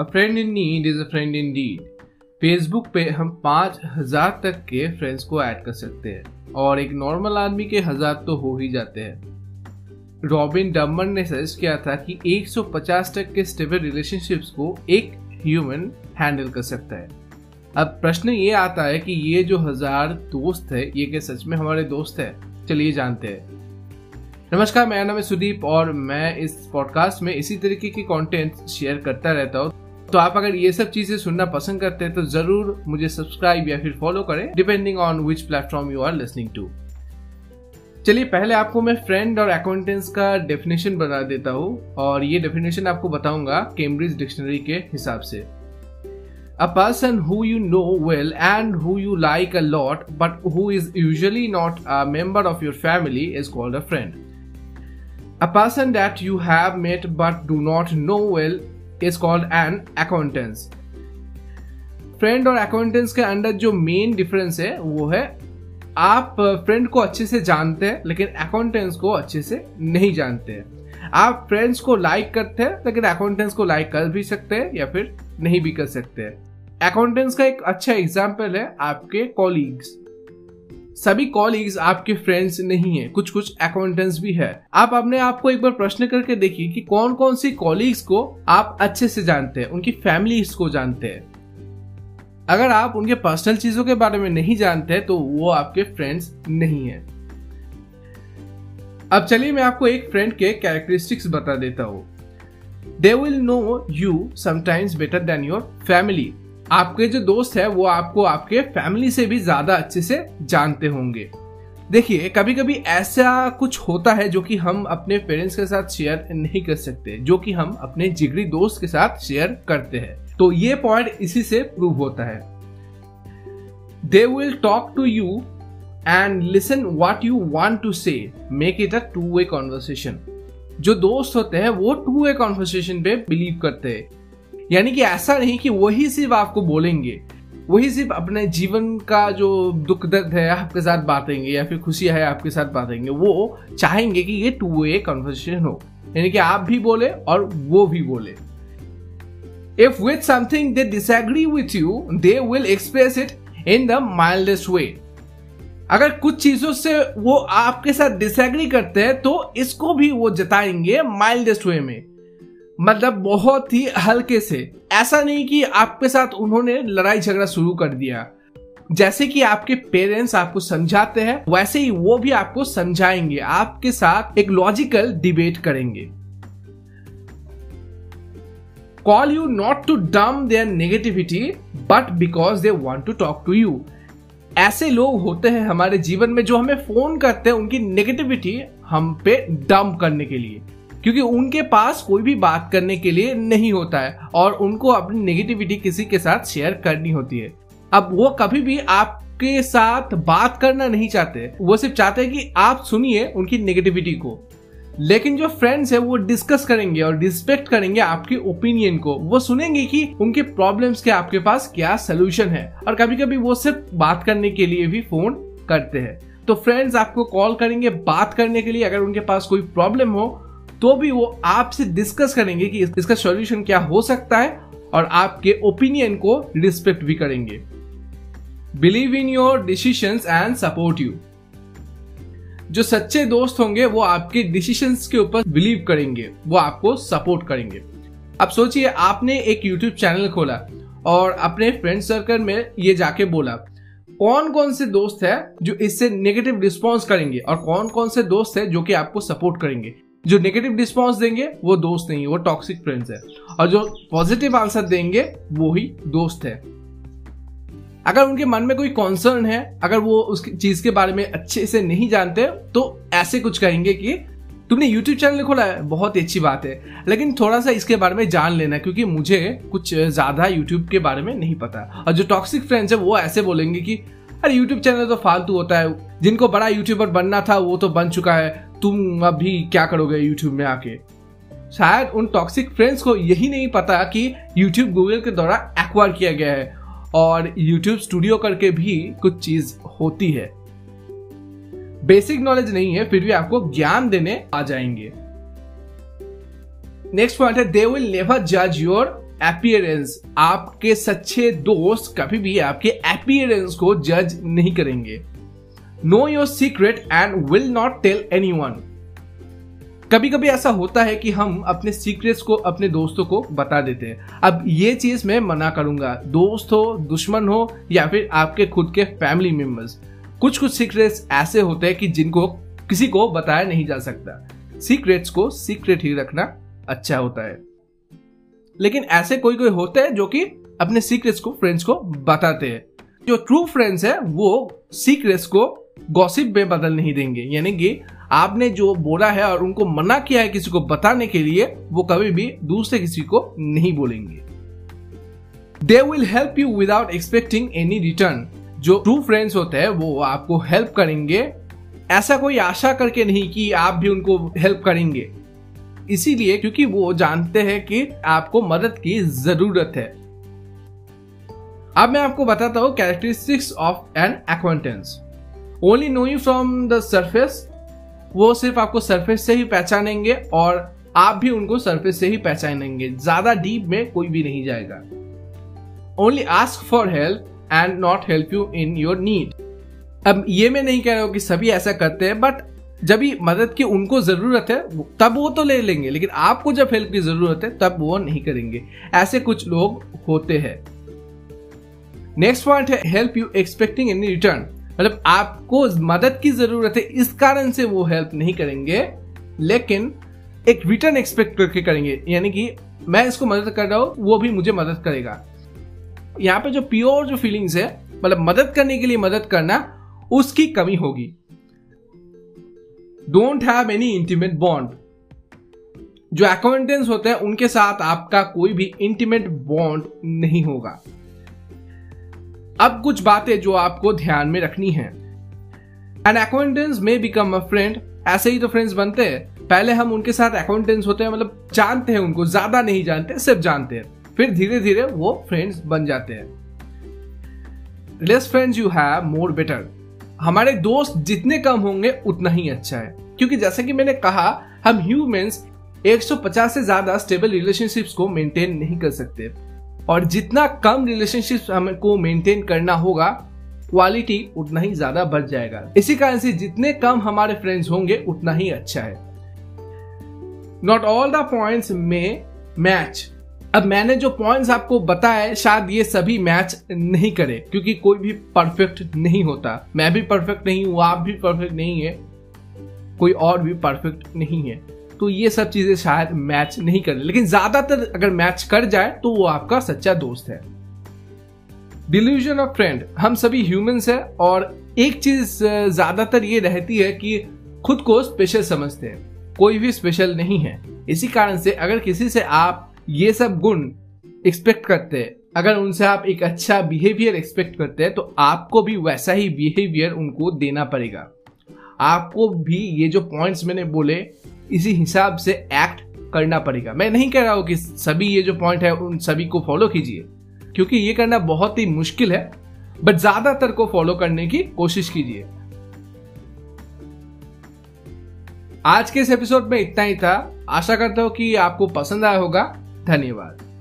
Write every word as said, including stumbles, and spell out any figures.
A friend in need is a friend in deed. Facebook पे हम पाँच हजार तक के फ्रेंड्स को ऐड कर सकते हैं और एक नॉर्मल आदमी के हजार तो हो ही जाते हैं। रॉबिन डम्बर ने सजेस्ट किया था कि एक सौ पचास तक के स्टेबल रिलेशनशिप्स को एक ह्यूमन हैंडल कर सकता है। अब प्रश्न ये आता है कि ये जो हजार दोस्त है ये क्या सच में हमारे दोस्त है? चलिए जानते हैं। नमस्कार, मेरा नाम है सुदीप और मैं इस पॉडकास्ट में इसी तरीके के कंटेंट शेयर करता रहता हूँ। तो आप अगर ये सब चीजें सुनना पसंद करते हैं तो जरूर मुझे सब्सक्राइब या फिर फॉलो करें, depending on which platform you are listening to. चलिए पहले आपको मैं फ्रेंड और अकाउंटेंस का डेफिनेशन बना देता हूँ और ये डेफिनेशन आपको बताऊंगा कैम्ब्रिज डिक्शनरी के हिसाब से। A person who you know well and who you like a lot but who is usually not a member of your family is called a friend. A person that you have met but do not know well is called an acquaintance। Friend और acquaintance के अंदर जो main difference है वो है आप friend को अच्छे से जानते हैं लेकिन acquaintance को अच्छे से नहीं जानते हैं। आप फ्रेंड्स को लाइक करते हैं लेकिन acquaintance को लाइक कर भी सकते हैं या फिर नहीं भी कर सकते हैं। acquaintance का एक अच्छा एग्जाम्पल है आपके कॉलीग्स। सभी कॉलीग्स आपके फ्रेंड्स नहीं है, कुछ कुछ अकाउंटेंट्स भी है। आप अपने आप को एक बार प्रश्न करके देखिए कि कौन कौन सी कॉलीग्स को आप अच्छे से जानते हैं, उनकी फैमिलीज को जानते हैं। अगर आप उनके पर्सनल चीजों के बारे में नहीं जानते तो वो आपके फ्रेंड्स नहीं है। अब चलिए मैं आपको एक फ्रेंड के कैरेक्टरिस्टिक्स बता देता हूँ। They will know you sometimes better than your family. आपके जो दोस्त है वो आपको आपके फैमिली से भी ज्यादा अच्छे से जानते होंगे। देखिए कभी कभी ऐसा कुछ होता है जो कि हम अपने पेरेंट्स के साथ शेयर नहीं कर सकते, जो कि हम अपने जिगरी दोस्त के साथ शेयर करते हैं। तो ये पॉइंट इसी से प्रूव होता है। They will talk to you and listen what you want to say, make it a two way conversation. जो दोस्त होते हैं वो टू वे कॉन्वर्सेशन पे बिलीव करते हैं, यानी कि ऐसा नहीं कि वही सिर्फ आपको बोलेंगे, वही सिर्फ अपने जीवन का जो दुख दर्द है आपके साथ बांटेंगे या फिर खुशी है आपके साथ बांटेंगे। वो चाहेंगे कि ये टू वे कन्वर्सेशन हो, यानी कि आप भी बोले और वो भी बोले। If with something they disagree with you they will express it in the mildest way. अगर कुछ चीजों से वो आपके साथ डिसएग्री करते हैं तो इसको भी वो जताएंगे माइल्डेस्ट वे में, मतलब बहुत ही हल्के से। ऐसा नहीं कि आपके साथ उन्होंने लड़ाई झगड़ा शुरू कर दिया। जैसे कि आपके पेरेंट्स आपको समझाते हैं वैसे ही वो भी आपको समझाएंगे, आपके साथ एक लॉजिकल डिबेट करेंगे। Call you not to dumb their negativity but because they want to talk to you. ऐसे लोग होते हैं हमारे जीवन में जो हमें फोन करते हैं उनकी नेगेटिविटी हम पे डम करने के लिए, क्योंकि उनके पास कोई भी बात करने के लिए नहीं होता है और उनको अपनी नेगेटिविटी किसी के साथ शेयर करनी होती है। अब वो कभी भी आपके साथ बात करना नहीं चाहते, वो सिर्फ चाहते हैं कि आप सुनिए उनकी नेगेटिविटी को। लेकिन जो फ्रेंड्स है वो डिस्कस करेंगे और रिस्पेक्ट करेंगे आपके ओपिनियन को, वो सुनेंगे कि उनके प्रॉब्लम्स के आपके पास क्या सोल्यूशन है। और कभी कभी वो सिर्फ बात करने के लिए भी फोन करते हैं। तो फ्रेंड्स आपको कॉल करेंगे बात करने के लिए, अगर उनके पास कोई प्रॉब्लम हो तो भी वो आपसे डिस्कस करेंगे कि इसका सॉल्यूशन क्या हो सकता है और आपके ओपिनियन को रिस्पेक्ट भी करेंगे। Believe in your decisions and support you. जो सच्चे दोस्त होंगे वो आपके डिसीशंस के ऊपर बिलीव करेंगे, वो आपको सपोर्ट करेंगे। अब सोचिए आपने एक यूट्यूब चैनल खोला और अपने फ्रेंड सर्कल में ये जाके बोला कौन कौन से दोस्त है जो इससे नेगेटिव रिस्पॉन्स करेंगे और कौन कौन से दोस्त है जो कि आपको सपोर्ट करेंगे। जो नेगेटिव रिस्पॉन्स देंगे वो दोस्त नहीं है, वो टॉक्सिक फ्रेंड्स है, और जो पॉजिटिव आंसर देंगे वो ही दोस्त है। अगर उनके मन में कोई कंसर्न है, अगर वो उस चीज के बारे में अच्छे से नहीं जानते तो ऐसे कुछ कहेंगे कि तुमने यूट्यूब चैनल खोला है, बहुत अच्छी बात है, लेकिन थोड़ा सा इसके बारे में जान लेना क्योंकि मुझे कुछ ज्यादा यूट्यूब के बारे में नहीं पता। और जो टॉक्सिक फ्रेंड्स है वो ऐसे बोलेंगे कि अरे यूट्यूब चैनल तो फालतू होता है, जिनको बड़ा यूट्यूबर बनना था वो तो बन चुका है, तुम अभी क्या करोगे यूट्यूब में आके। शायद उन टॉक्सिक फ्रेंड्स को यही नहीं पता कि यूट्यूब गूगल के द्वारा एक्वायर किया गया है और यूट्यूब स्टूडियो करके भी कुछ चीज होती है। बेसिक नॉलेज नहीं है फिर भी आपको ज्ञान देने आ जाएंगे। नेक्स्ट पॉइंट है दे विल नेवर जज योर अपीयरेंस, आपके सच्चे दोस्त कभी भी आपके अपीयरेंस को जज नहीं करेंगे। Know your secret and will not tell anyone. कभी कभी ऐसा होता है कि हम अपने सीक्रेट्स को अपने दोस्तों को बता देते हैं। अब ये चीज मैं मना करूंगा, दोस्त हो, दुश्मन हो या फिर आपके खुद के फैमिली मेंबर्स, कुछ कुछ सीक्रेट्स ऐसे होते हैं कि जिनको किसी को बताया नहीं जा सकता। सीक्रेट्स को सीक्रेट ही रखना अच्छा होता है, लेकिन ऐसे कोई कोई होते हैं जो कि अपने सीक्रेट्स को फ्रेंड्स को बताते हैं। जो ट्रू फ्रेंड्स है वो सीक्रेट्स को गॉसिप में बदल नहीं देंगे, यानी कि आपने जो बोला है और उनको मना किया है किसी को बताने के लिए, वो कभी भी दूसरे किसी को नहीं बोलेंगे। They will help you without expecting any return. जो ट्रू फ्रेंड्स होते हैं वो आपको हेल्प करेंगे, ऐसा कोई आशा करके नहीं कि आप भी उनको हेल्प करेंगे, इसीलिए क्योंकि वो जानते हैं कि आपको मदद की जरूरत है। अब मैं आपको बताता हूं characteristics of an acquaintance. Only know you from the surface, वो सिर्फ आपको सरफेस से ही पहचानेंगे और आप भी उनको सरफेस से ही पहचानेंगे, ज्यादा डीप में कोई भी नहीं जाएगा। Only ask for help and not help you in your need. अब ये मैं नहीं कह रहा हूं कि सभी ऐसा करते हैं, बट जब भी मदद की उनको जरूरत है तब वो तो ले लेंगे, लेकिन आपको जब हेल्प की जरूरत है तब वो नहीं करेंगे, ऐसे कुछ लोग होते हैं। नेक्स्ट पॉइंट है help you expecting any return, मतलब आपको मदद की जरूरत है इस कारण से वो हेल्प नहीं करेंगे, लेकिन एक रिटर्न एक्सपेक्ट करके करेंगे, यानी कि मैं इसको मदद कर रहा हूं वो भी मुझे मदद करेगा। यहाँ पे जो प्योर जो फीलिंग्स है, मतलब मदद करने के लिए मदद करना, उसकी कमी होगी। Don't have any intimate bond. जो अकाउंटेंस होते हैं उनके साथ आपका कोई भी इंटीमेट बॉन्ड नहीं होगा। अब कुछ बातें जो आपको ध्यान में रखनी है। An acquaintance may become a friend, ऐसे ही तो फ्रेंड्स बनते हैं। पहले हम उनके साथ अकाउंटेंस होते हैं, मतलब जानते हैं उनको, ज्यादा नहीं जानते, सिर्फ जानते हैं, फिर धीरे धीरे वो फ्रेंड्स बन जाते हैं। Less friends you have more better. हमारे दोस्त जितने कम होंगे उतना ही अच्छा है, क्योंकि जैसा कि मैंने कहा हम ह्यूमंस एक सौ पचास से ज्यादा स्टेबल रिलेशनशिप्स को मेंटेन नहीं कर सकते, और जितना कम रिलेशनशिप्स हमको मेंटेन करना होगा, क्वालिटी उतना ही ज्यादा बढ़ जाएगा। इसी कारण से जितने कम हमारे फ्रेंड्स होंगे उतना ही अच्छा है। नॉट ऑल द पॉइंट्स में मैच। अब मैंने जो पॉइंट्स आपको बताए शायद ये सभी मैच नहीं करे, क्योंकि कोई भी परफेक्ट नहीं होता। मैं भी परफेक्ट नहीं हूं, आप भी परफेक्ट नहीं है, कोई और भी परफेक्ट नहीं है, तो ये सब चीजें शायद मैच नहीं करे, लेकिन ज्यादातर अगर मैच कर जाए तो वो आपका सच्चा दोस्त है। Delusion of friend. हम सभी ह्यूमंस हैं और एक चीज ज्यादातर ये रहती है कि खुद को स्पेशल समझते हैं, कोई भी स्पेशल नहीं है। इसी कारण से अगर किसी से आप ये सब गुण एक्सपेक्ट करते हैं, अगर उनसे आप एक अच्छा बिहेवियर एक्सपेक्ट करते हैं, तो आपको भी वैसा ही बिहेवियर उनको देना पड़ेगा। आपको भी ये जो पॉइंट्स मैंने बोले इसी हिसाब से एक्ट करना पड़ेगा। मैं नहीं कह रहा हूँ कि सभी ये जो पॉइंट है उन सभी को फॉलो कीजिए, क्योंकि ये करना बहुत ही मुश्किल है, बट ज्यादातर को फॉलो करने की कोशिश कीजिए। आज के इस एपिसोड में इतना ही था। आशा करता हूँ कि आपको पसंद आया होगा। धन्यवाद।